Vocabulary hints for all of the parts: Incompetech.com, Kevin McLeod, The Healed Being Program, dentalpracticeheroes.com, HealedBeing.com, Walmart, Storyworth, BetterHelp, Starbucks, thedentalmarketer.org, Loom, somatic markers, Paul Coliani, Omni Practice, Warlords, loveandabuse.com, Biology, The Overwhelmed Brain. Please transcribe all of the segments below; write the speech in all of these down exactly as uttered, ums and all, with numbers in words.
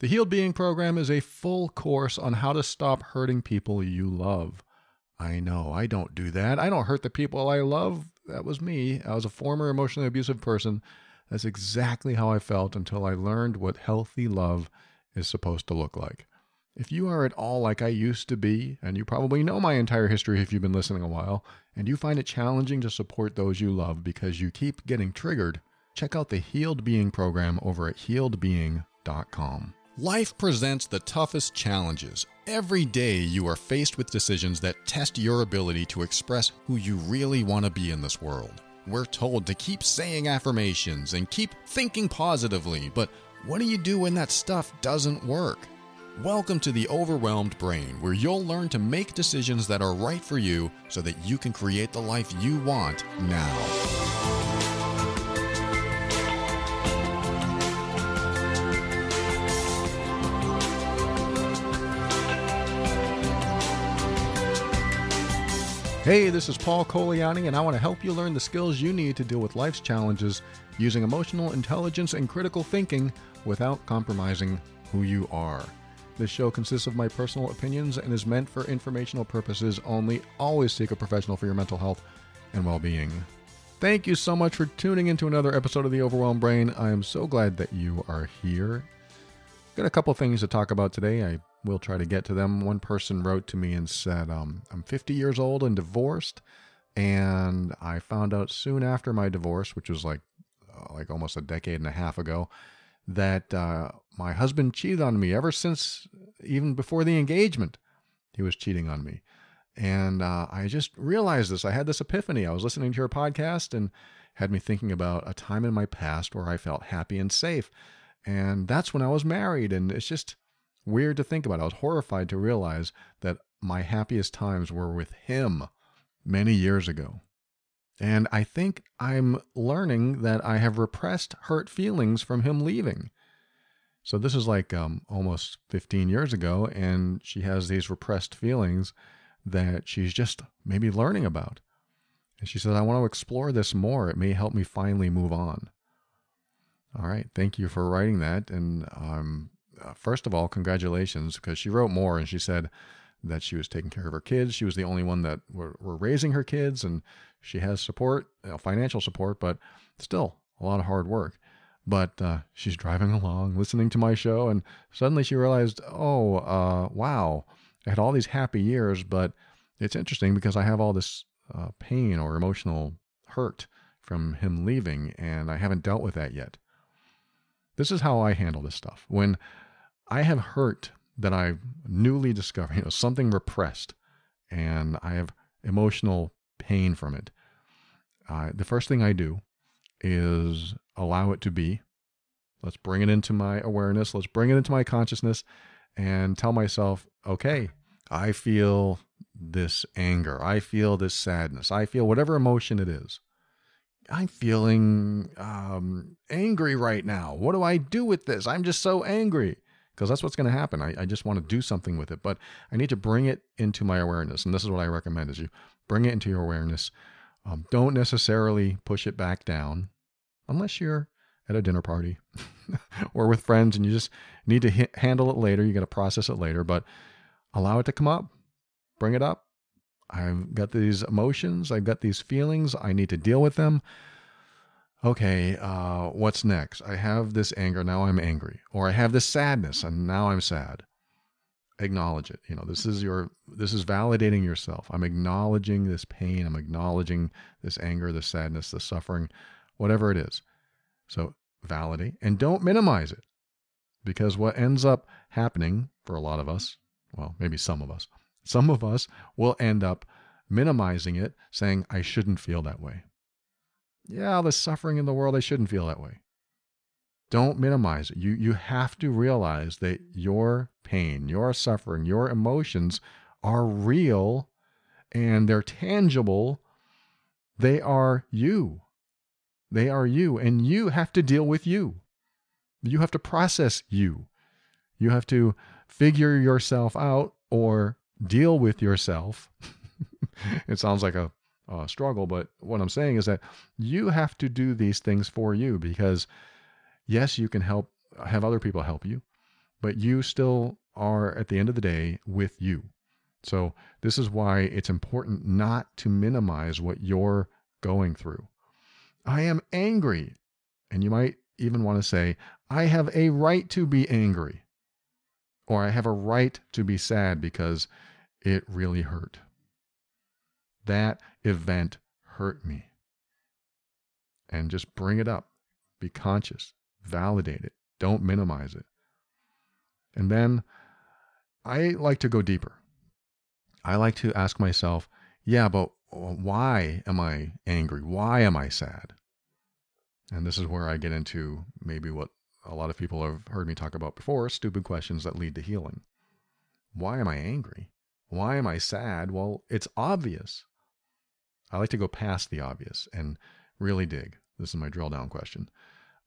The Healed Being Program is a full course on how to stop hurting people you love. I know, I don't do that. I don't hurt the people I love. That was me. I was a former emotionally abusive person. That's exactly how I felt until I learned what healthy love is supposed to look like. If you are at all like I used to be, and you probably know my entire history if you've been listening a while, and you find it challenging to support those you love because you keep getting triggered, check out the Healed Being Program over at healed being dot com. Life presents the toughest challenges. Every day you are faced with decisions that test your ability to express who you really want to be in this world. We're told to keep saying affirmations and keep thinking positively, but what do you do when that stuff doesn't work? Welcome to The Overwhelmed Brain, where you'll learn to make decisions that are right for you so that you can create the life you want now. Hey, this is Paul Coliani, and I want to help you learn the skills you need to deal with life's challenges using emotional intelligence and critical thinking without compromising who you are. This show consists of my personal opinions and is meant for informational purposes only. Always seek a professional for your mental health and well-being. Thank you so much for tuning into another episode of The Overwhelmed Brain. I am so glad that you are here. Got a couple things to talk about today. I We'll try to get to them. One person wrote to me and said, um, I'm fifty years old and divorced, and I found out soon after my divorce, which was like uh, like almost a decade and a half ago, that uh, my husband cheated on me ever since, even before the engagement, he was cheating on me. And uh, I just realized this. I had this epiphany. I was listening to your podcast and had me thinking about a time in my past where I felt happy and safe. And that's when I was married, and it's just weird to think about. I was horrified to realize that my happiest times were with him many years ago. And I think I'm learning that I have repressed hurt feelings from him leaving. So this is like um, almost fifteen years ago, and she has these repressed feelings that she's just maybe learning about. And she said, I want to explore this more. It may help me finally move on. All right. Thank you for writing that. And I'm um, First of all, congratulations, because she wrote more and she said that she was taking care of her kids. She was the only one that were, were raising her kids, and she has support, you know, financial support, but still a lot of hard work. But uh, she's driving along, listening to my show, and suddenly she realized, oh, uh, wow, I had all these happy years, but it's interesting because I have all this uh, pain or emotional hurt from him leaving, and I haven't dealt with that yet. This is how I handle this stuff. When I have hurt that I've newly discovered, you know, something repressed, and I have emotional pain from it, Uh, the first thing I do is allow it to be. Let's bring it into my awareness. Let's bring it into my consciousness and tell myself, okay, I feel this anger. I feel this sadness. I feel whatever emotion it is. I'm feeling um, angry right now. What do I do with this? I'm just so angry. Because that's what's going to happen. I, I just want to do something with it, but I need to bring it into my awareness. And this is what I recommend is you bring it into your awareness. Um, don't necessarily push it back down unless you're at a dinner party or with friends and you just need to h- handle it later. You got to process it later, but allow it to come up, bring it up. I've got these emotions. I've got these feelings. I need to deal with them. Okay, uh, what's next? I have this anger. Now I'm angry. Or I have this sadness, and now I'm sad. Acknowledge it. You know, this is your. This is validating yourself. I'm acknowledging this pain. I'm acknowledging this anger, this sadness, this suffering, whatever it is. So validate and don't minimize it, because what ends up happening for a lot of us, well, maybe some of us. Some of us will end up minimizing it, saying, I shouldn't feel that way. Yeah, the suffering in the world, I shouldn't feel that way. Don't minimize it. You, you have to realize that your pain, your suffering, your emotions are real and they're tangible. They are you. They are you, and you have to deal with you. You have to process you. You have to figure yourself out or deal with yourself. It sounds like a, a struggle, but what I'm saying is that you have to do these things for you because yes, you can help, have other people help you. but you still are, at the end of the day, with you. So this is why it's important not to minimize what you're going through. I am angry. And you might even want to say, I have a right to be angry, or I have a right to be sad because it really hurt. That event hurt me. And just bring it up. Be conscious. Validate it. Don't minimize it. And then I like to go deeper. I like to ask myself, yeah, but why am I angry? Why am I sad? And this is where I get into maybe what a lot of people have heard me talk about before, stupid questions that lead to healing. Why am I angry? Why am I sad? Well, it's obvious. I like to go past the obvious and really dig. This is my drill down question.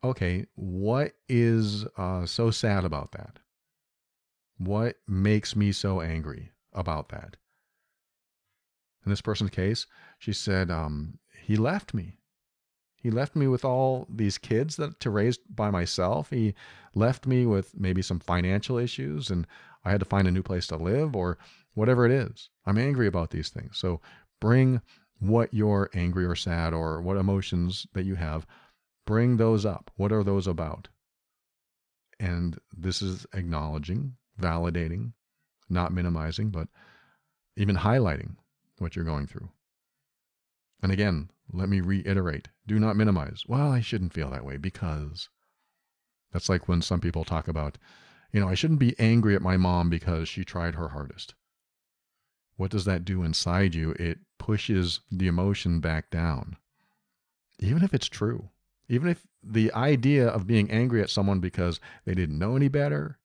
Okay, what is uh, so sad about that? What makes me so angry about that? In this person's case, she said, um, he left me. He left me with all these kids that to raise by myself. He left me with maybe some financial issues and I had to find a new place to live or whatever it is. I'm angry about these things. So bring what you're angry or sad or what emotions that you have, bring those up. What are those about? And this is acknowledging, validating, not minimizing, but even highlighting what you're going through. And again, let me reiterate, do not minimize. Well, I shouldn't feel that way because that's like when some people talk about, you know, I shouldn't be angry at my mom because she tried her hardest. What does that do inside you? It pushes the emotion back down. Even if it's true, even if the idea of being angry at someone because they didn't know any better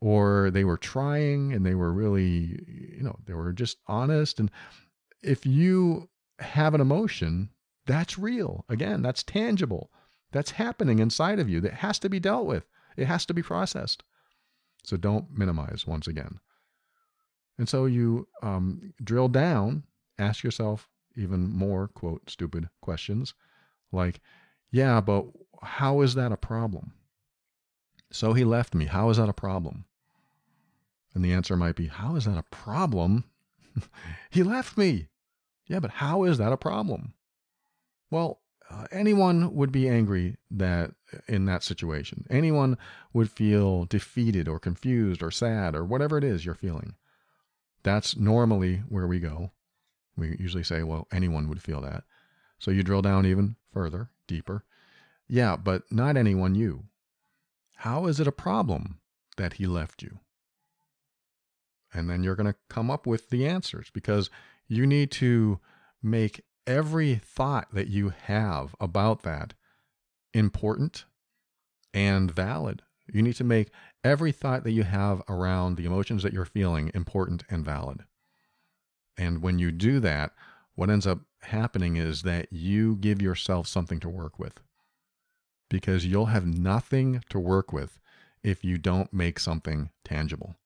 or they were trying and they were really, you know, they were just honest. And if you have an emotion, that's real. Again, that's tangible. That's happening inside of you that has to be dealt with. It has to be processed. So don't minimize once again. And so you um, drill down, ask yourself even more, quote, stupid questions like, yeah, but how is that a problem? So he left me. How is that a problem? And the answer might be, how is that a problem? He left me. Yeah, but how is that a problem? Well, uh, anyone would be angry that in that situation. Anyone would feel defeated or confused or sad or whatever it is you're feeling. That's normally where we go. We usually say, well, anyone would feel that. So you drill down even further, deeper. Yeah, but not anyone, you. How is it a problem that he left you? And then you're going to come up with the answers because you need to make every thought that you have about that important and valid. You need to make every thought that you have around the emotions that you're feeling important and valid. And when you do that, what ends up happening is that you give yourself something to work with because you'll have nothing to work with if you don't make something tangible.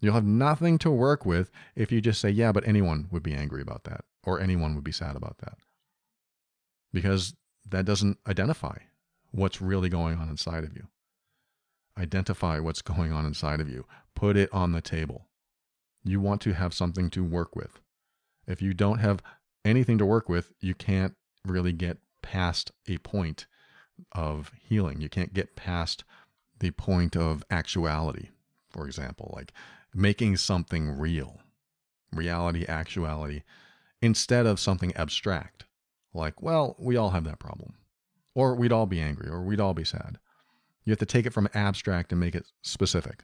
You'll have nothing to work with if you just say, yeah, but anyone would be angry about that or anyone would be sad about that. Because that doesn't identify what's really going on inside of you. Identify what's going on inside of you. Put it on the table. You want to have something to work with. If you don't have anything to work with, you can't really get past a point of healing. You can't get past the point of actuality. For example, like making something real, reality, actuality, instead of something abstract, like, well, we all have that problem, or we'd all be angry, or we'd all be sad. You have to take it from abstract and make it specific.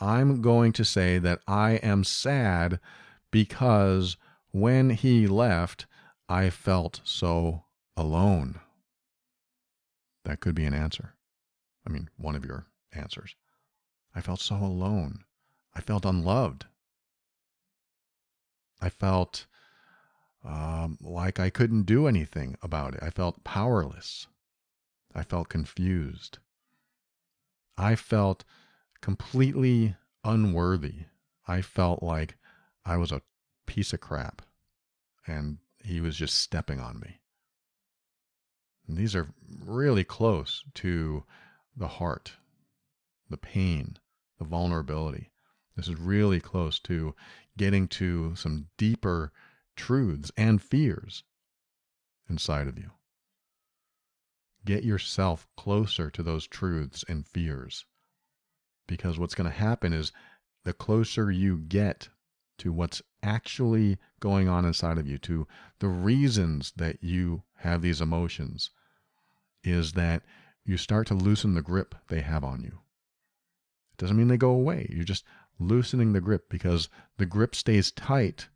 I'm going to say that I am sad because when he left, I felt so alone. That could be an answer. I mean, one of your answers. I felt so alone. I felt unloved. I felt um, like I couldn't do anything about it. I felt powerless. I felt confused. I felt completely unworthy. I felt like I was a piece of crap and he was just stepping on me. And these are really close to the heart. the pain, the vulnerability. This is really close to getting to some deeper truths and fears inside of you. Get yourself closer to those truths and fears, because what's going to happen is the closer you get to what's actually going on inside of you, to the reasons that you have these emotions, is that you start to loosen the grip they have on you. It doesn't mean they go away. You're just loosening the grip, because the grip stays tight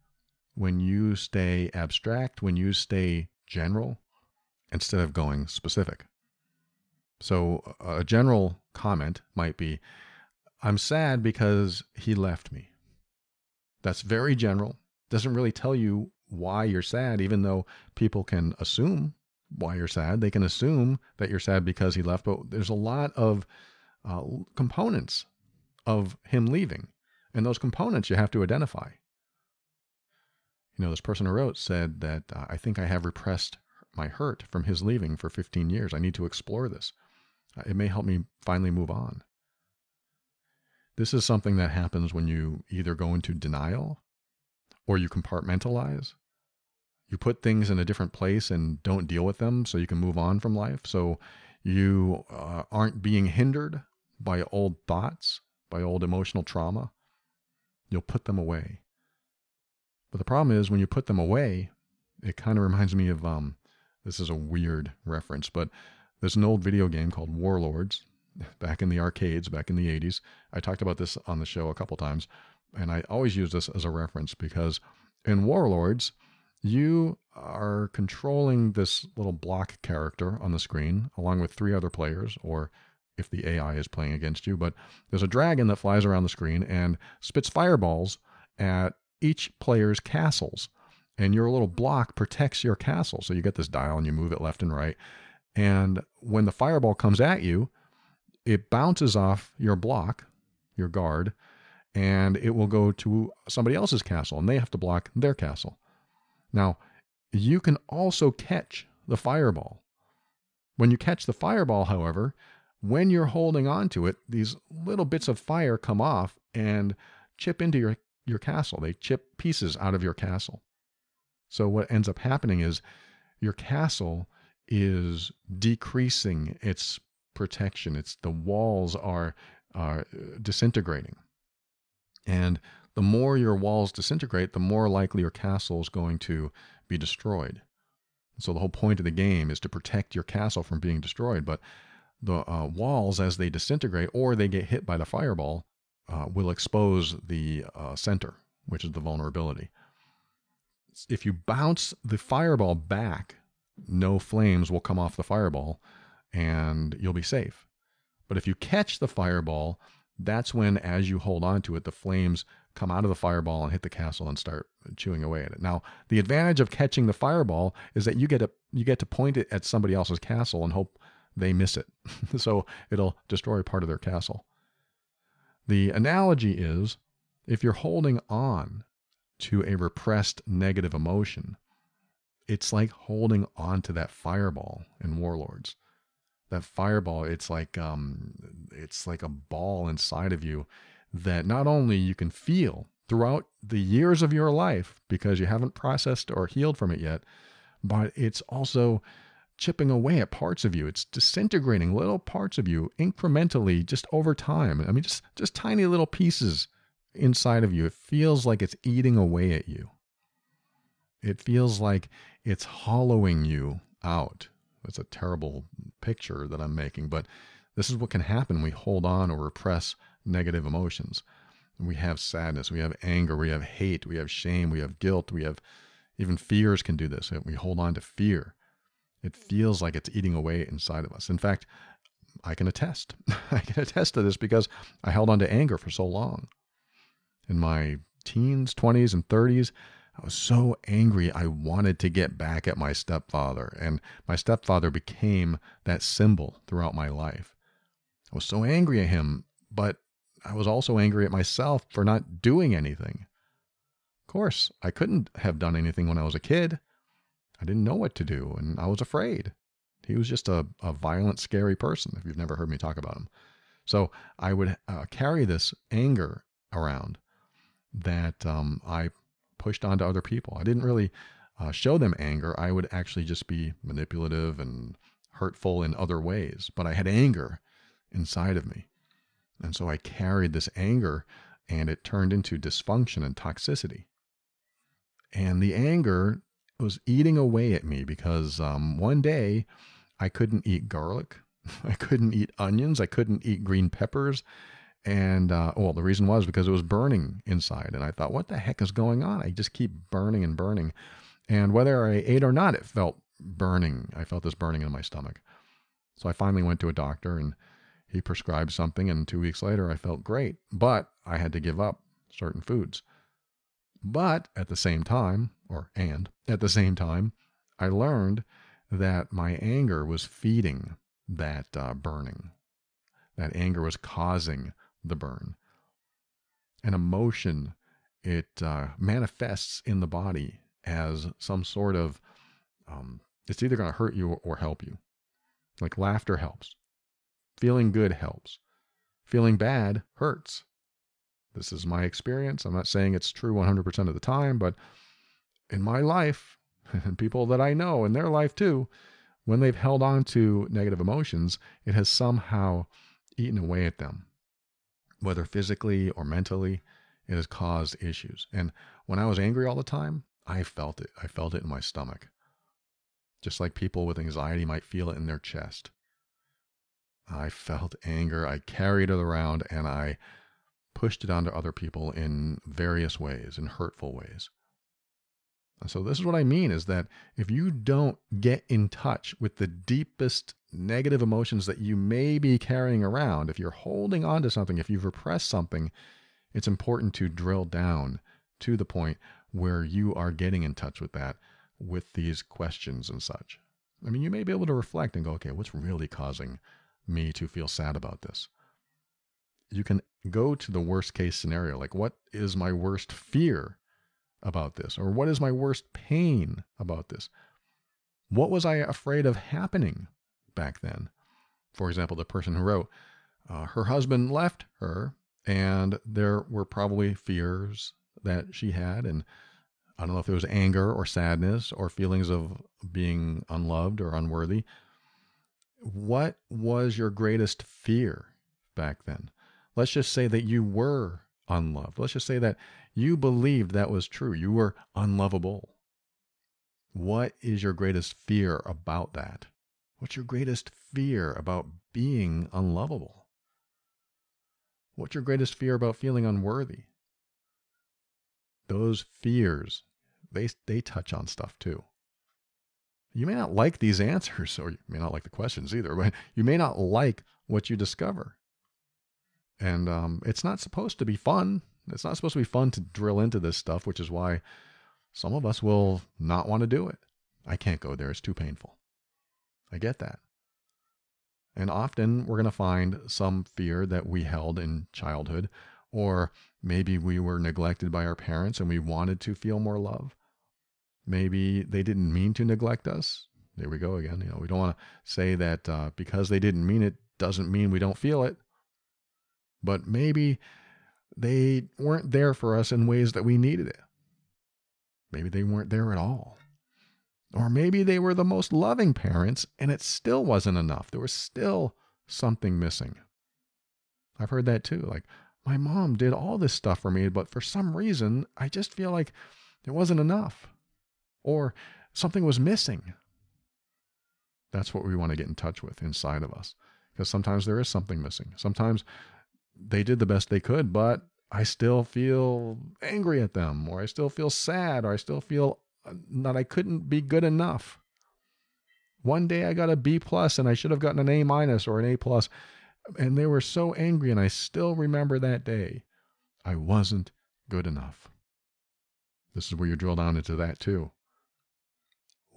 when you stay abstract, when you stay general, instead of going specific. So a general comment might be, I'm sad because he left me. That's very general. Doesn't really tell you why you're sad, even though people can assume why you're sad. They can assume that you're sad because he left, but there's a lot of uh, components of him leaving. And those components you have to identify. You know, this person who wrote said that, uh, I think I have repressed my hurt from his leaving for fifteen years. I need to explore this. Uh, it may help me finally move on. This is something that happens when you either go into denial or you compartmentalize. You put things in a different place and don't deal with them so you can move on from life. So you uh, aren't being hindered by old thoughts, by old emotional trauma. You'll put them away. But the problem is when you put them away, it kind of reminds me of, um, this is a weird reference, but there's an old video game called Warlords. Back in the arcades, back in the eighties. I talked about this on the show a couple times, and I always use this as a reference because in Warlords, you are controlling this little block character on the screen along with three other players, or if the A I is playing against you, but there's a dragon that flies around the screen and spits fireballs at each player's castles, and your little block protects your castle. So you get this dial and you move it left and right. And when the fireball comes at you, it bounces off your block, your guard, and it will go to somebody else's castle, and they have to block their castle. Now, you can also catch the fireball. When you catch the fireball, however, when you're holding on to it, these little bits of fire come off and chip into your, your castle. They chip pieces out of your castle. So what ends up happening is your castle is decreasing its protection. It's the walls are, are disintegrating. And the more your walls disintegrate, the more likely your castle is going to be destroyed. So the whole point of the game is to protect your castle from being destroyed. But the uh, walls, as they disintegrate or they get hit by the fireball, uh, will expose the uh, center, which is the vulnerability. If you bounce the fireball back, no flames will come off the fireball, and you'll be safe. But if you catch the fireball, that's when, as you hold on to it, the flames come out of the fireball and hit the castle and start chewing away at it. Now, the advantage of catching the fireball is that you get to, you get to point it at somebody else's castle and hope they miss it. So it'll destroy part of their castle. The analogy is, if you're holding on to a repressed negative emotion, it's like holding on to that fireball in Warlords. That fireball, it's like um, it's like a ball inside of you that not only you can feel throughout the years of your life because you haven't processed or healed from it yet, but it's also chipping away at parts of you. It's disintegrating little parts of you incrementally just over time. I mean, just, just tiny little pieces inside of you. It feels like it's eating away at you. It feels like it's hollowing you out. It's a terrible picture that I'm making, but this is what can happen when we hold on or repress negative emotions. We have sadness, we have anger, we have hate, we have shame, we have guilt, we have even fears can do this. We hold on to fear. It feels like it's eating away inside of us. In fact, I can attest. I can attest to this because I held on to anger for so long. In my teens, twenties, and thirties, I was so angry, I wanted to get back at my stepfather, and my stepfather became that symbol throughout my life. I was so angry at him, but I was also angry at myself for not doing anything. Of course, I couldn't have done anything when I was a kid. I didn't know what to do, and I was afraid. He was just a, a violent, scary person, if you've never heard me talk about him. So I would uh, carry this anger around that um, I pushed onto other people. I didn't really uh, show them anger. I would actually just be manipulative and hurtful in other ways, but I had anger inside of me. And so I carried this anger, and it turned into dysfunction and toxicity. And the anger was eating away at me because um, one day I couldn't eat garlic. I couldn't eat onions. I couldn't eat green peppers. And uh, well, the reason was because it was burning inside. And I thought, what the heck is going on? I just keep burning and burning. And whether I ate or not, it felt burning. I felt this burning in my stomach. So I finally went to a doctor, and he prescribed something, and two weeks later I felt great, but I had to give up certain foods. But at the same time, or and at the same time, I learned that my anger was feeding that uh, burning. That anger was causing the burn. An emotion, it uh, manifests in the body as some sort of, um, it's either going to hurt you or, or help you. Like laughter helps. Feeling good helps. Feeling bad hurts. This is my experience. I'm not saying it's true one hundred percent of the time, but in my life, and people that I know in their life too, when they've held on to negative emotions, it has somehow eaten away at them. Whether physically or mentally, it has caused issues. And when I was angry all the time, I felt it. I felt it in my stomach. Just like people with anxiety might feel it in their chest. I felt anger, I carried it around, and I pushed it onto other people in various ways, in hurtful ways. And so this is what I mean, is that if you don't get in touch with the deepest negative emotions that you may be carrying around, if you're holding on to something, if you've repressed something, it's important to drill down to the point where you are getting in touch with that, with these questions and such. I mean, you may be able to reflect and go, okay, what's really causing me to feel sad about this? You can go to the worst case scenario, like what is my worst fear about this? Or what is my worst pain about this? What was I afraid of happening back then? For example, the person who wrote, uh, her husband left her, and there were probably fears that she had, and I don't know if it was anger or sadness or feelings of being unloved or unworthy. What was your greatest fear back then? Let's just say that you were unloved. Let's just say that you believed that was true. You were unlovable. What is your greatest fear about that? What's your greatest fear about being unlovable? What's your greatest fear about feeling unworthy? Those fears, they, they touch on stuff too. You may not like these answers, or you may not like the questions either, but you may not like what you discover. And um, it's not supposed to be fun. It's not supposed to be fun to drill into this stuff, which is why some of us will not want to do it. I can't go there. It's too painful. I get that. And often we're going to find some fear that we held in childhood, or maybe we were neglected by our parents and we wanted to feel more love. Maybe they didn't mean to neglect us. There we go again. You know, we don't want to say that uh, because they didn't mean it doesn't mean we don't feel it. But maybe they weren't there for us in ways that we needed it. Maybe they weren't there at all. Or maybe they were the most loving parents and it still wasn't enough. There was still something missing. I've heard that too. Like, my mom did all this stuff for me, but for some reason, I just feel like it wasn't enough. Or something was missing. That's what we want to get in touch with inside of us. Because sometimes there is something missing. Sometimes they did the best they could, but I still feel angry at them, or I still feel sad, or I still feel that I couldn't be good enough. One day I got a B plus and I should have gotten an A minus or an A plus, and they were so angry, and I still remember that day. I wasn't good enough. This is where you drill down into that too.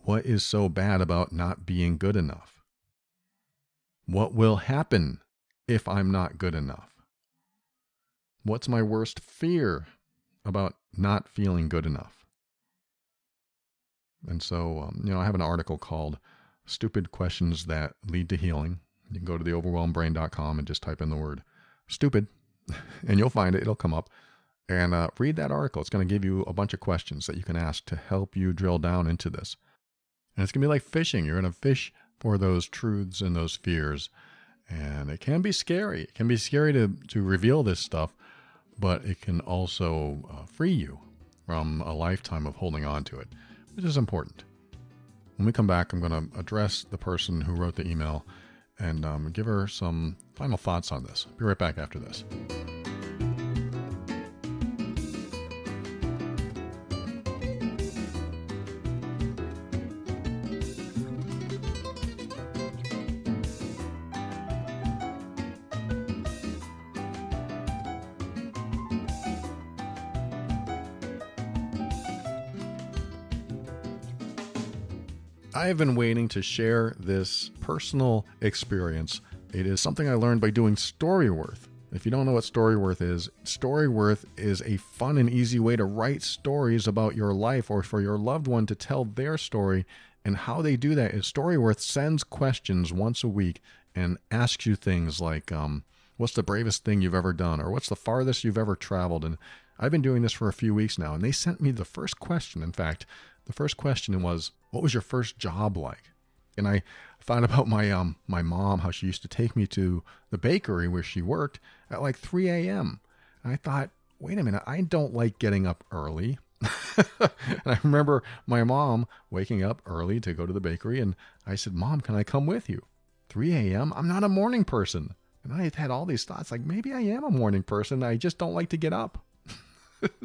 What is so bad about not being good enough? What will happen if I'm not good enough? What's my worst fear about not feeling good enough? And so, um, you know, I have an article called Stupid Questions That Lead to Healing. You can go to the overwhelmed brain dot com and just type in the word stupid, and you'll find it. It'll come up. And uh, read that article. It's going to give you a bunch of questions that you can ask to help you drill down into this. And it's going to be like fishing. You're going to fish for those truths and those fears. And it can be scary. It can be scary to, to reveal this stuff, but it can also uh, free you from a lifetime of holding on to it, which is important. When we come back, I'm going to address the person who wrote the email and um, give her some final thoughts on this. Be right back after this. I have been waiting to share this personal experience. It is something I learned by doing Storyworth. If you don't know what Storyworth is, Storyworth is a fun and easy way to write stories about your life or for your loved one to tell their story. And how they do that is Storyworth sends questions once a week and asks you things like, um, what's the bravest thing you've ever done? Or what's the farthest you've ever traveled? And I've been doing this for a few weeks now. And they sent me the first question. In fact, the first question was, what was your first job like? And I thought about my um my mom, how she used to take me to the bakery where she worked at like three a.m. And I thought, wait a minute, I don't like getting up early. And I remember my mom waking up early to go to the bakery. And I said, Mom, can I come with you? three a.m.? I'm not a morning person. And I had all these thoughts like, maybe I am a morning person. I just don't like to get up.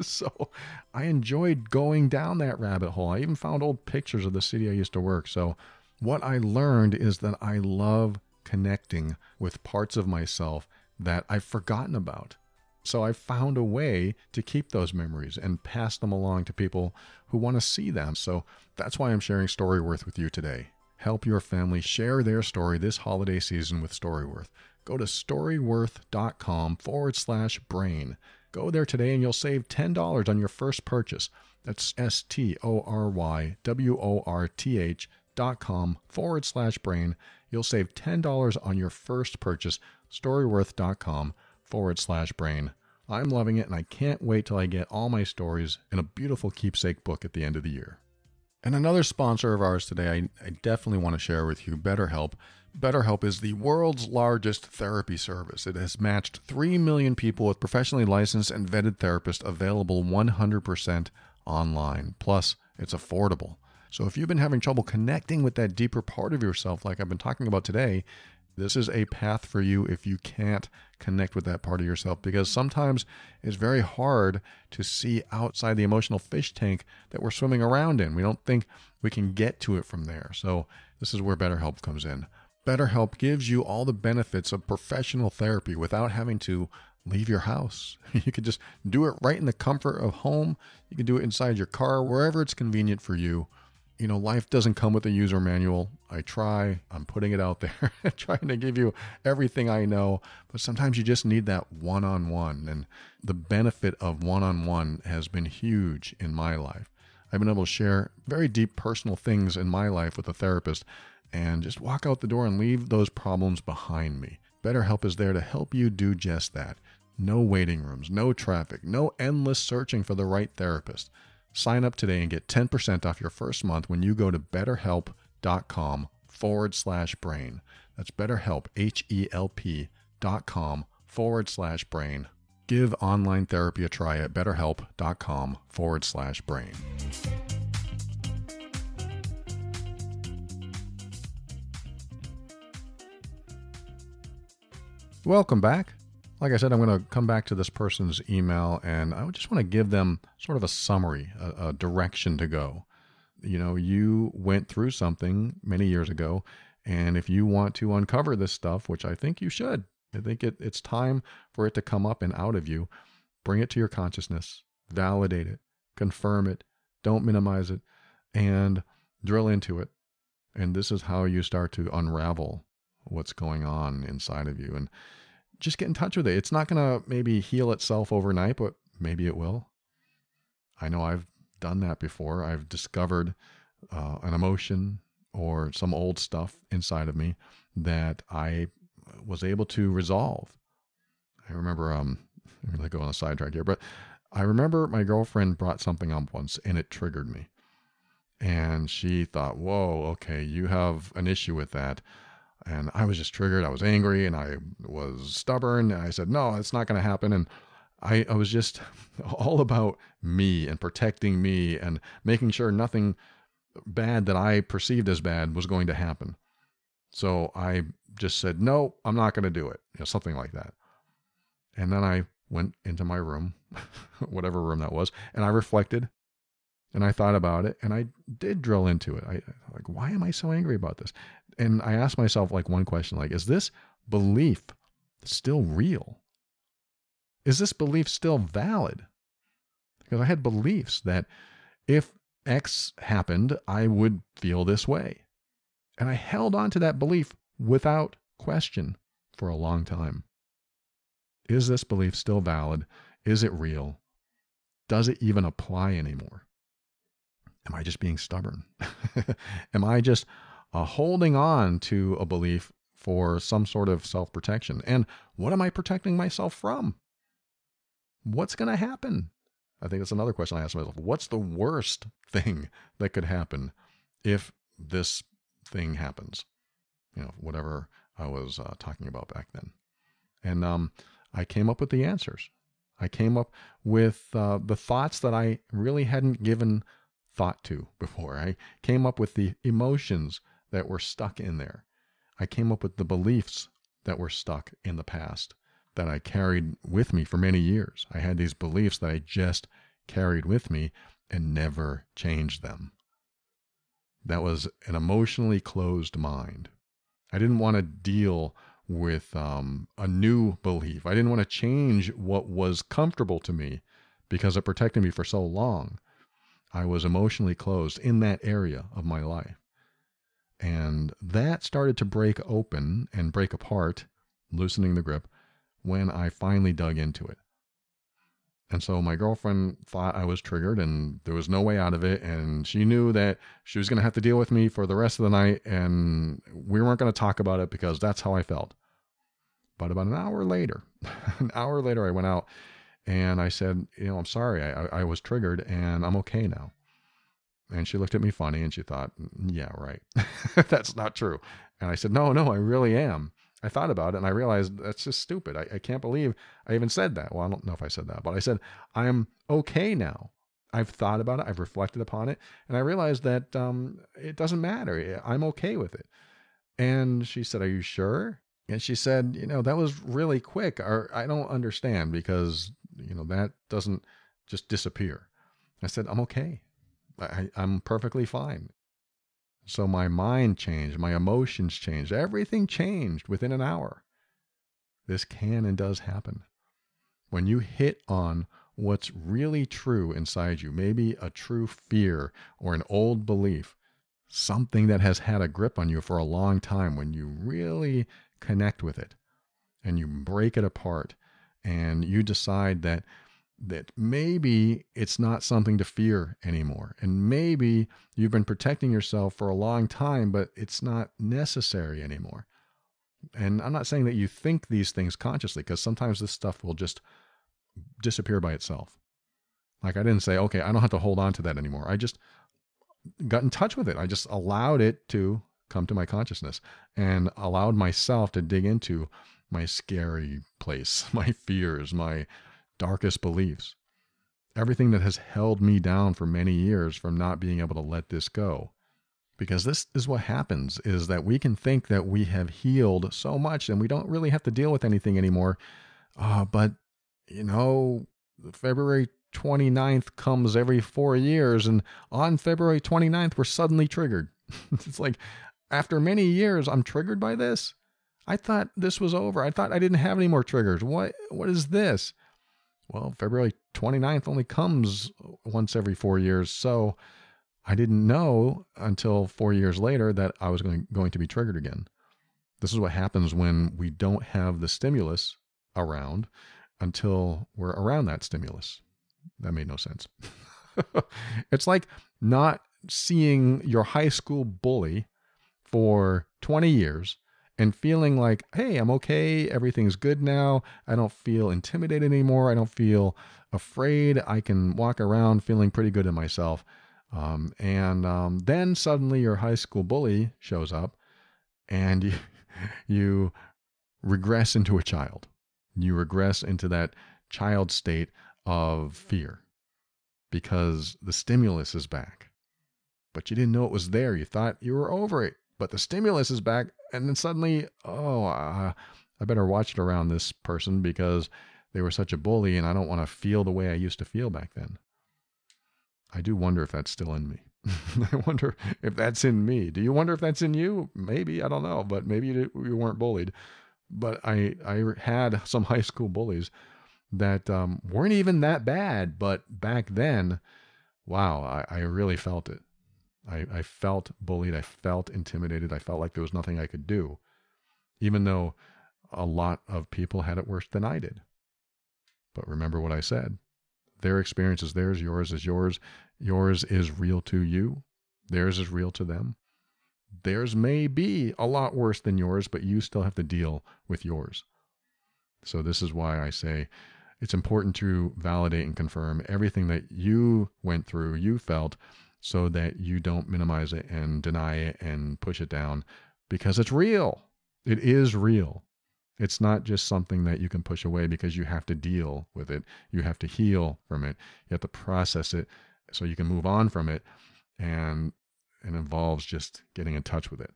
So I enjoyed going down that rabbit hole. I even found old pictures of the city I used to work. So what I learned is that I love connecting with parts of myself that I've forgotten about. So I found a way to keep those memories and pass them along to people who want to see them. So that's why I'm sharing Storyworth with you today. Help your family share their story this holiday season with Storyworth. Go to storyworth.com forward slash brain. Go there today and you'll save ten dollars on your first purchase. That's S-T-O-R-Y-W-O-R-T-H dot com forward slash brain. You'll save ten dollars on your first purchase, storyworth.com forward slash brain. I'm loving it and I can't wait till I get all my stories in a beautiful keepsake book at the end of the year. And another sponsor of ours today, I, I definitely want to share with you, BetterHelp. BetterHelp is the world's largest therapy service. It has matched three million people with professionally licensed and vetted therapists available one hundred percent online. Plus, it's affordable. So if you've been having trouble connecting with that deeper part of yourself like I've been talking about today, this is a path for you if you can't connect with that part of yourself, because sometimes it's very hard to see outside the emotional fish tank that we're swimming around in. We don't think we can get to it from there. So this is where BetterHelp comes in. BetterHelp gives you all the benefits of professional therapy without having to leave your house. You can just do it right in the comfort of home. You can do it inside your car, wherever it's convenient for you. You know, life doesn't come with a user manual. I try, I'm putting it out there, trying to give you everything I know, but sometimes you just need that one-on-one. And the benefit of one-on-one has been huge in my life. I've been able to share very deep personal things in my life with a therapist and just walk out the door and leave those problems behind me. BetterHelp is there to help you do just that. No waiting rooms, no traffic, no endless searching for the right therapist. Sign up today and get ten percent off your first month when you go to betterhelp.com forward slash brain. That's BetterHelp, H-E-L-P dot com forward slash brain. Give online therapy a try at betterhelp.com forward slash brain. Welcome back. Like I said, I'm going to come back to this person's email, and I just want to give them sort of a summary, a, a direction to go. You know, you went through something many years ago, and if you want to uncover this stuff, which I think you should, I think it, it's time for it to come up and out of you. Bring it to your consciousness, validate it, confirm it, don't minimize it, and drill into it. And this is how you start to unravel what's going on inside of you. And just get in touch with it. It's not going to maybe heal itself overnight, but maybe it will. I know I've done that before. I've discovered uh, an emotion or some old stuff inside of me that I was able to resolve. I remember, um, I'm going to go on a sidetrack here, but I remember my girlfriend brought something up once and it triggered me. And she thought, whoa, okay, you have an issue with that. And I was just triggered. I was angry and I was stubborn. And I said, no, it's not going to happen. And I, I was just all about me and protecting me and making sure nothing bad that I perceived as bad was going to happen. So I just said, no, I'm not going to do it. You know, something like that. And then I went into my room, whatever room that was, and I reflected and I thought about it and I did drill into it. I like, why am I so angry about this? And I asked myself like one question, like, is this belief still real? Is this belief still valid? Because I had beliefs that if X happened, I would feel this way. And I held on to that belief without question for a long time. Is this belief still valid? Is it real? Does it even apply anymore? Am I just being stubborn? Am I just uh, holding on to a belief for some sort of self-protection? And what am I protecting myself from? What's going to happen? I think that's another question I asked myself. What's the worst thing that could happen if this thing happens? You know, whatever I was uh, talking about back then. And um, I came up with the answers. I came up with uh, the thoughts that I really hadn't given thought to before. I came up with the emotions that were stuck in there. I came up with the beliefs that were stuck in the past that I carried with me for many years. I had these beliefs that I just carried with me and never changed them. That was an emotionally closed mind. I didn't want to deal with um, a new belief. I didn't want to change what was comfortable to me because it protected me for so long. I was emotionally closed in that area of my life. And that started to break open and break apart, loosening the grip, when I finally dug into it. And so my girlfriend thought I was triggered and there was no way out of it. And she knew that she was going to have to deal with me for the rest of the night. And we weren't going to talk about it because that's how I felt. But about an hour later, an hour later, I went out and I said, you know, I'm sorry, I, I, I was triggered and I'm okay now. And she looked at me funny and she thought, yeah, right. That's not true. And I said, no, no, I really am. I thought about it and I realized that's just stupid. I, I can't believe I even said that. Well, I don't know if I said that, but I said, I am okay now. I've thought about it. I've reflected upon it. And I realized that um, it doesn't matter. I'm okay with it. And she said, are you sure? And she said, you know, that was really quick. Or I don't understand because, you know, that doesn't just disappear. I said, I'm okay. I, I'm perfectly fine. So my mind changed, my emotions changed, everything changed within an hour. This can and does happen. When you hit on what's really true inside you, maybe a true fear or an old belief, something that has had a grip on you for a long time, when you really connect with it and you break it apart and you decide that that maybe it's not something to fear anymore. And maybe you've been protecting yourself for a long time, but it's not necessary anymore. And I'm not saying that you think these things consciously, because sometimes this stuff will just disappear by itself. Like I didn't say, okay, I don't have to hold on to that anymore. I just got in touch with it. I just allowed it to come to my consciousness and allowed myself to dig into my scary place, my fears, my darkest beliefs, everything that has held me down for many years from not being able to let this go. Because this is what happens, is that we can think that we have healed so much and we don't really have to deal with anything anymore. Uh, but, you know, February twenty-ninth comes every four years and on February twenty-ninth, we're suddenly triggered. It's like, after many years, I'm triggered by this. I thought this was over. I thought I didn't have any more triggers. What? What is this? Well, February twenty-ninth only comes once every four years. So I didn't know until four years later that I was going, going to be triggered again. This is what happens when we don't have the stimulus around until we're around that stimulus. That made no sense. It's like not seeing your high school bully for twenty years and feeling like, hey, I'm okay. Everything's good now. I don't feel intimidated anymore. I don't feel afraid. I can walk around feeling pretty good in myself. Um, and um, then suddenly your high school bully shows up and you, you regress into a child. You regress into that child state of fear because the stimulus is back. But you didn't know it was there. You thought you were over it, but the stimulus is back. And then suddenly, oh, uh, I better watch it around this person because they were such a bully and I don't want to feel the way I used to feel back then. I do wonder if that's still in me. I wonder if that's in me. Do you wonder if that's in you? Maybe, I don't know, but maybe you, you weren't bullied. But I, I had some high school bullies that um, weren't even that bad. But back then, wow, I, I really felt it. I, I felt bullied. I felt intimidated. I felt like there was nothing I could do, even though a lot of people had it worse than I did. But remember what I said. Their experience is theirs. Yours is yours. Yours is real to you. Theirs is real to them. Theirs may be a lot worse than yours, but you still have to deal with yours. So this is why I say it's important to validate and confirm everything that you went through, you felt, so that you don't minimize it and deny it and push it down, because it's real. It is real. It's not just something that you can push away, because you have to deal with it. You have to heal from it. You have to process it so you can move on from it. And it involves just getting in touch with it.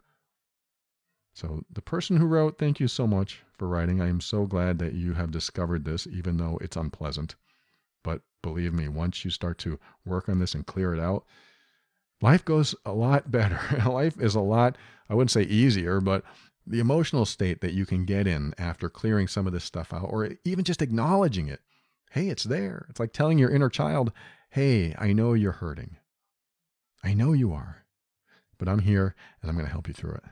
So the person who wrote, thank you so much for writing. I am so glad that you have discovered this, even though it's unpleasant. But believe me, once you start to work on this and clear it out, life goes a lot better. Life is a lot, I wouldn't say easier, but the emotional state that you can get in after clearing some of this stuff out, or even just acknowledging it. Hey, it's there. It's like telling your inner child, hey, I know you're hurting. I know you are, but I'm here and I'm going to help you through it.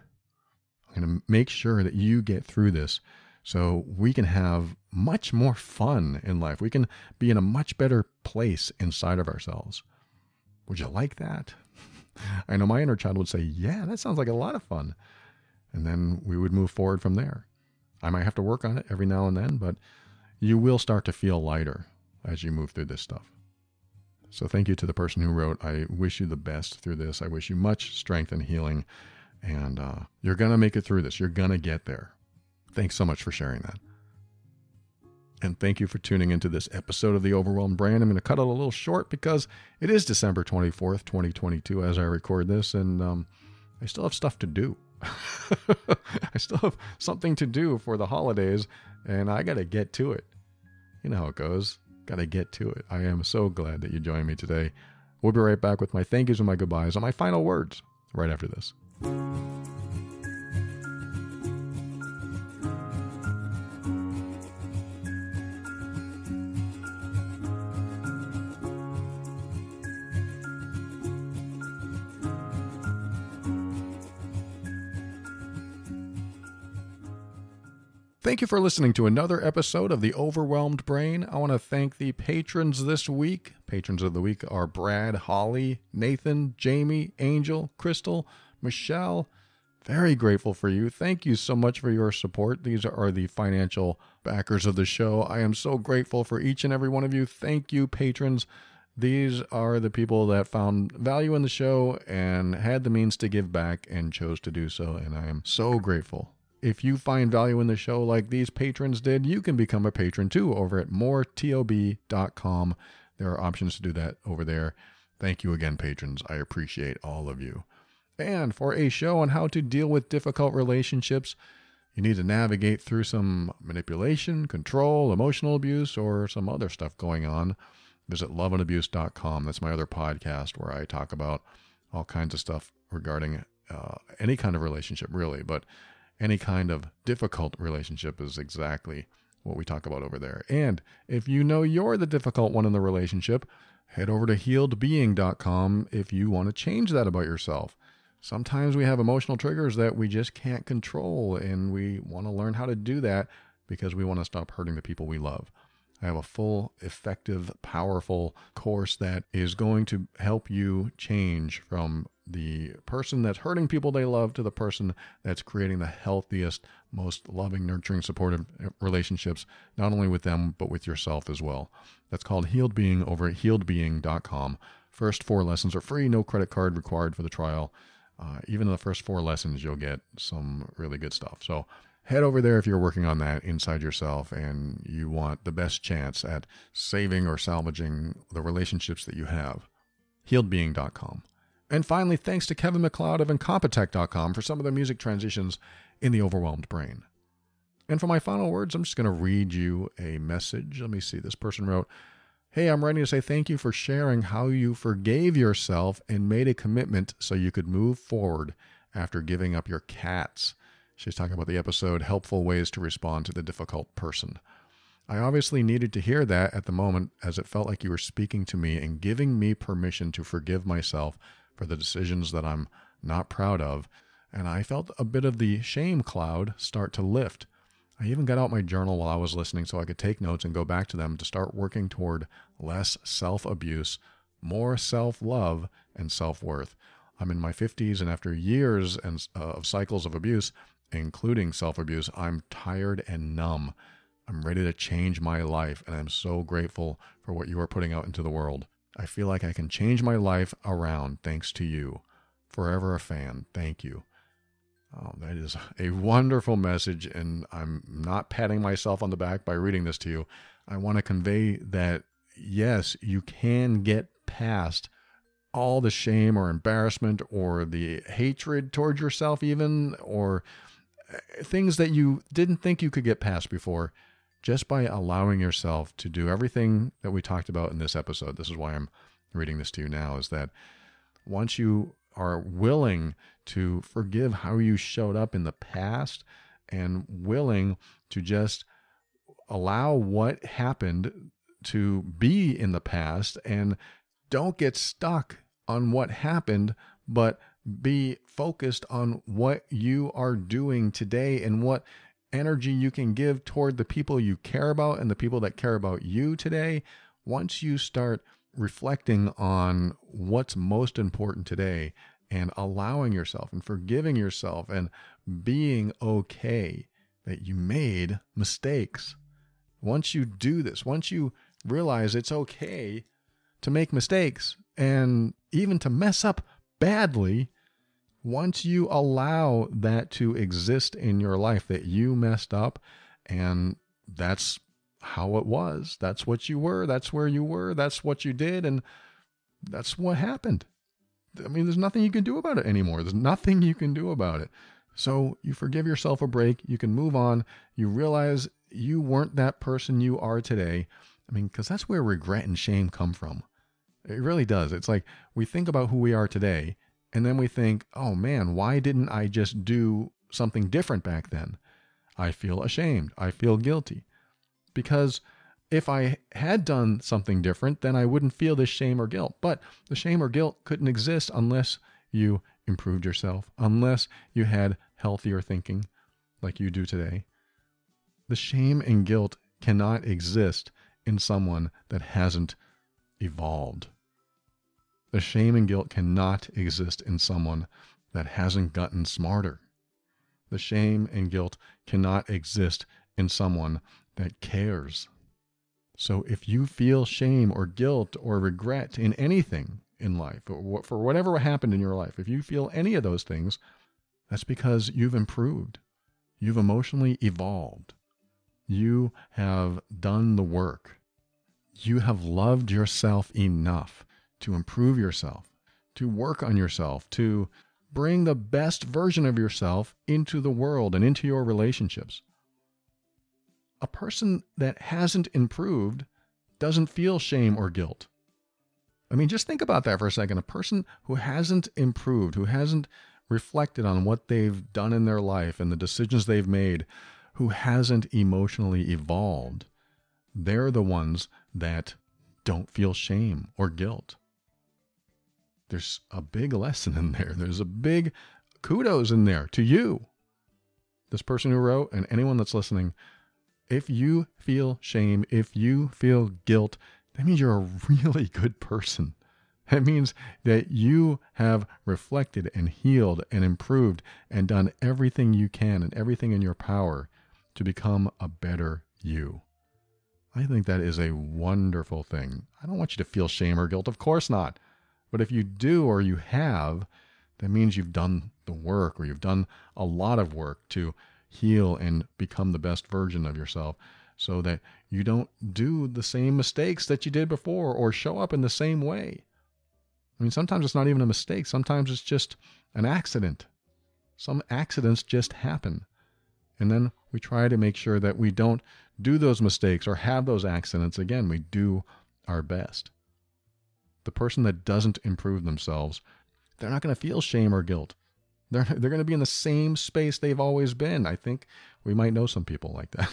I'm going to make sure that you get through this so we can have much more fun in life. We can be in a much better place inside of ourselves. Would you like that? I know my inner child would say, yeah, that sounds like a lot of fun. And then we would move forward from there. I might have to work on it every now and then, but you will start to feel lighter as you move through this stuff. So thank you to the person who wrote. I wish you the best through this. I wish you much strength and healing. And uh, you're going to make it through this. You're going to get there. Thanks so much for sharing that. And thank you for tuning into this episode of The Overwhelmed Brain. I'm going to cut it a little short because it is December twenty-fourth, twenty twenty-two as I record this. And um, I still have stuff to do. I still have something to do for the holidays, and I got to get to it. You know how it goes. Got to get to it. I am so glad that you joined me today. We'll be right back with my thank yous and my goodbyes and my final words right after this. Thank you for listening to another episode of The Overwhelmed Brain. I want to thank the patrons this week. Patrons of the week are Brad, Holly, Nathan, Jamie, Angel, Crystal, Michelle. Very grateful for you. Thank you so much for your support. These are the financial backers of the show. I am so grateful for each and every one of you. Thank you, patrons. These are the people that found value in the show and had the means to give back and chose to do so. And I am so grateful. If you find value in the show like these patrons did, you can become a patron too over at more tob dot com. There are options to do that over there. Thank you again, patrons. I appreciate all of you. And for a show on how to deal with difficult relationships, you need to navigate through some manipulation, control, emotional abuse, or some other stuff going on, visit love and abuse dot com. That's my other podcast where I talk about all kinds of stuff regarding uh, any kind of relationship, really, but any kind of difficult relationship is exactly what we talk about over there. And if you know you're the difficult one in the relationship, head over to healed being dot com if you want to change that about yourself. Sometimes we have emotional triggers that we just can't control, and we want to learn how to do that because we want to stop hurting the people we love. I have a full, effective, powerful course that is going to help you change from the person that's hurting people they love to the person that's creating the healthiest, most loving, nurturing, supportive relationships, not only with them, but with yourself as well. That's called Healed Being over at healed being dot com. First four lessons are free, no credit card required for the trial. Uh, even in the first four lessons, you'll get some really good stuff. So head over there if you're working on that inside yourself and you want the best chance at saving or salvaging the relationships that you have. healed being dot com. And finally, thanks to Kevin McLeod of Incompetech dot com for some of the music transitions in The Overwhelmed Brain. And for my final words, I'm just going to read you a message. Let me see. This person wrote, "Hey, I'm writing to say thank you for sharing how you forgave yourself and made a commitment so you could move forward after giving up your cats." She's talking about the episode, Helpful Ways to Respond to the Difficult Person. "I obviously needed to hear that at the moment as it felt like you were speaking to me and giving me permission to forgive myself for the decisions that I'm not proud of, and I felt a bit of the shame cloud start to lift. I even got out my journal while I was listening so I could take notes and go back to them to start working toward less self-abuse, more self-love, and self-worth. I'm in my fifties, and after years and, uh, of cycles of abuse, including self-abuse, I'm tired and numb. I'm ready to change my life, and I'm so grateful for what you are putting out into the world. I feel like I can change my life around thanks to you. Forever a fan. Thank you." Oh, that is a wonderful message, and I'm not patting myself on the back by reading this to you. I want to convey that, yes, you can get past all the shame or embarrassment or the hatred towards yourself even, or things that you didn't think you could get past before, just by allowing yourself to do everything that we talked about in this episode. This is why I'm reading this to you now, is that once you are willing to forgive how you showed up in the past and willing to just allow what happened to be in the past and don't get stuck on what happened, but be focused on what you are doing today and what energy you can give toward the people you care about and the people that care about you today. Once you start reflecting on what's most important today and allowing yourself and forgiving yourself and being okay that you made mistakes. Once you do this, once you realize it's okay to make mistakes and even to mess up badly, once you allow that to exist in your life, that you messed up and that's how it was, that's what you were, that's where you were, that's what you did, and that's what happened. I mean, there's nothing you can do about it anymore. There's nothing you can do about it. So you forgive yourself a break, you can move on, you realize you weren't that person you are today. I mean, because that's where regret and shame come from. It really does. It's like we think about who we are today, and then we think, oh man, why didn't I just do something different back then? I feel ashamed. I feel guilty. Because if I had done something different, then I wouldn't feel this shame or guilt. But the shame or guilt couldn't exist unless you improved yourself, unless you had healthier thinking like you do today. The shame and guilt cannot exist in someone that hasn't evolved. The shame and guilt cannot exist in someone that hasn't gotten smarter. The shame and guilt cannot exist in someone that cares. So if you feel shame or guilt or regret in anything in life, or for whatever happened in your life, if you feel any of those things, that's because you've improved. You've emotionally evolved. You have done the work. You have loved yourself enough to improve yourself, to work on yourself, to bring the best version of yourself into the world and into your relationships. A person that hasn't improved doesn't feel shame or guilt. I mean, just think about that for a second. A person who hasn't improved, who hasn't reflected on what they've done in their life and the decisions they've made, who hasn't emotionally evolved, they're the ones that don't feel shame or guilt. There's a big lesson in there. There's a big kudos in there to you. This person who wrote, and anyone that's listening, If you feel shame, if you feel guilt, that means you're a really good person. That means that you have reflected and healed and improved and done everything you can and everything in your power to become a better you. I think that is a wonderful thing. I don't want you to feel shame or guilt, of course not. But if you do or you have, that means you've done the work, or you've done a lot of work to heal and become the best version of yourself, so that you don't do the same mistakes that you did before or show up in the same way. I mean, sometimes it's not even a mistake. Sometimes it's just an accident. Some accidents just happen. And then we try to make sure that we don't do those mistakes or have those accidents again. We do our best. The person that doesn't improve themselves, they're not going to feel shame or guilt. They're, they're going to be in the same space they've always been. I think we might know some people like that.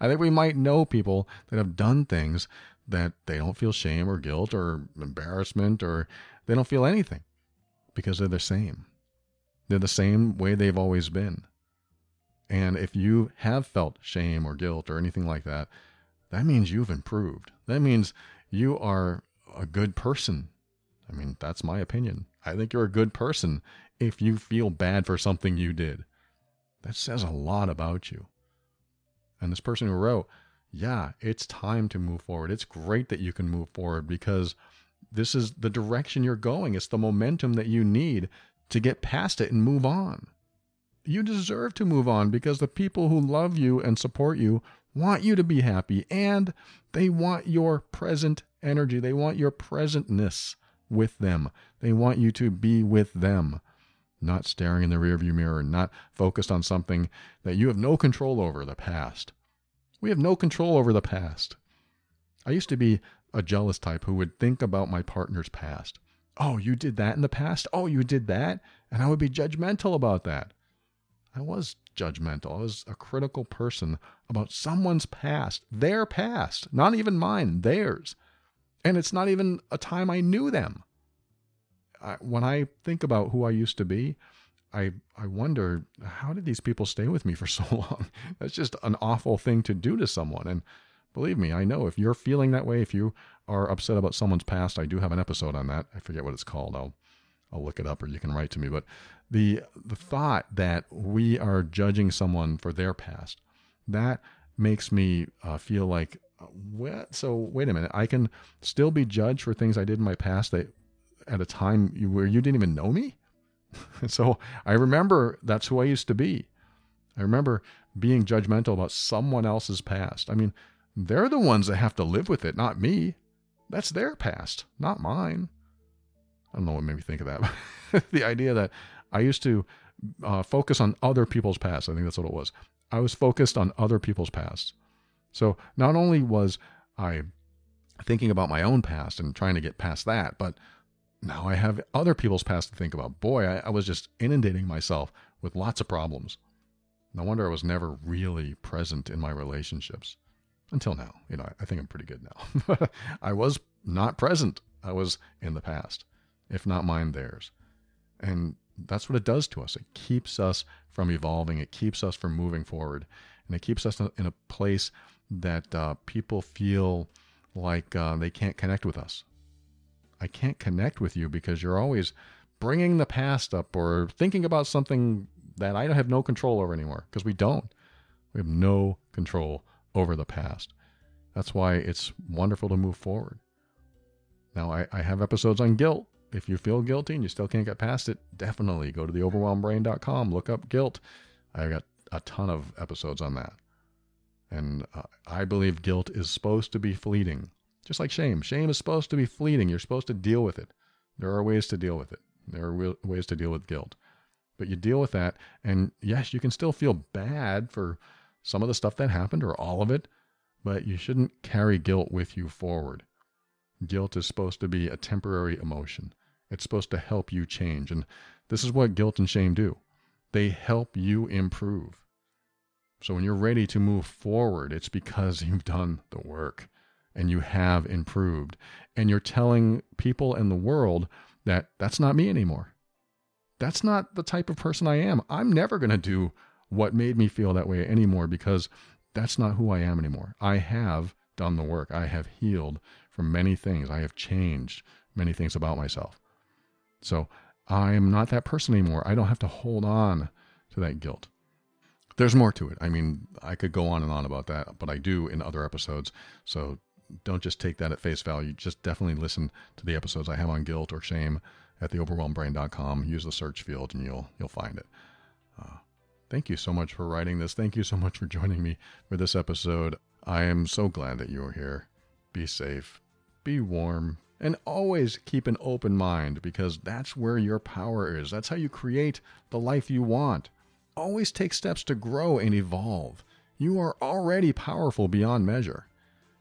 I think we might know people that have done things that they don't feel shame or guilt or embarrassment, or they don't feel anything, because they're the same. They're the same way they've always been. And if you have felt shame or guilt or anything like that, that means you've improved. That means you are a good person. I mean, that's my opinion. I think you're a good person if you feel bad for something you did. That says a lot about you. And this person who wrote, yeah, it's time to move forward. It's great that you can move forward, because this is the direction you're going. It's the momentum that you need to get past it and move on. You deserve to move on, because the people who love you and support you want you to be happy, and they want your present energy. They want your presentness with them. They want you to be with them, not staring in the rearview mirror, not focused on something that you have no control over, the past. We have no control over the past. I used to be a jealous type who would think about my partner's past. Oh, you did that in the past? Oh, you did that? And I would be judgmental about that. I was judgmental. I was a critical person about someone's past, their past, not even mine, theirs. And it's not even a time I knew them. I, when I think about who I used to be, I I wonder, how did these people stay with me for so long? That's just an awful thing to do to someone. And believe me, I know if you're feeling that way, if you are upset about someone's past, I do have an episode on that. I forget what it's called. I'll I'll look it up, or you can write to me. But the the thought that we are judging someone for their past, that makes me uh, feel like, what? So wait a minute, I can still be judged for things I did in my past that at a time where you didn't even know me? So I remember that's who I used to be. I remember being judgmental about someone else's past. I mean, they're the ones that have to live with it, not me. That's their past, not mine. I don't know what made me think of that. The idea that I used to uh, focus on other people's past. I think that's what it was. I was focused on other people's pasts. So not only was I thinking about my own past and trying to get past that, but now I have other people's past to think about. Boy, I, I was just inundating myself with lots of problems. No wonder I was never really present in my relationships until now. You know, I think I'm pretty good now. I was not present. I was in the past, if not mine, theirs. And that's what it does to us. It keeps us from evolving. It keeps us from moving forward. And it keeps us in a place that uh, people feel like uh, they can't connect with us. I can't connect with you because you're always bringing the past up or thinking about something that I have no control over anymore, because we don't. We have no control over the past. That's why it's wonderful to move forward. Now, I, I have episodes on guilt. If you feel guilty and you still can't get past it, definitely go to the overwhelmed brain dot com, look up guilt. I've got a ton of episodes on that. And uh, I believe guilt is supposed to be fleeting. Just like shame. Shame is supposed to be fleeting. You're supposed to deal with it. There are ways to deal with it. There are w- ways to deal with guilt. But you deal with that, and yes, you can still feel bad for some of the stuff that happened or all of it, but you shouldn't carry guilt with you forward. Guilt is supposed to be a temporary emotion. It's supposed to help you change, and this is what guilt and shame do. They help you improve. So when you're ready to move forward, it's because you've done the work. And you have improved, and you're telling people in the world that that's not me anymore. That's not the type of person I am. I'm never going to do what made me feel that way anymore, because that's not who I am anymore. I have done the work. I have healed from many things. I have changed many things about myself. So I am not that person anymore. I don't have to hold on to that guilt. There's more to it. I mean, I could go on and on about that, but I do in other episodes. So don't just take that at face value. Just definitely listen to the episodes I have on guilt or shame at the overwhelmed brain dot com. Use the search field and you'll you'll find it. Uh, thank you so much for writing this. Thank you so much for joining me for this episode. I am so glad that you are here. Be safe, be warm, and always keep an open mind, because that's where your power is. That's how you create the life you want. Always take steps to grow and evolve. You are already powerful beyond measure.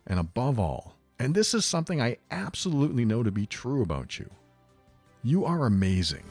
And above all, and this is something I absolutely know to be true about you, you are amazing.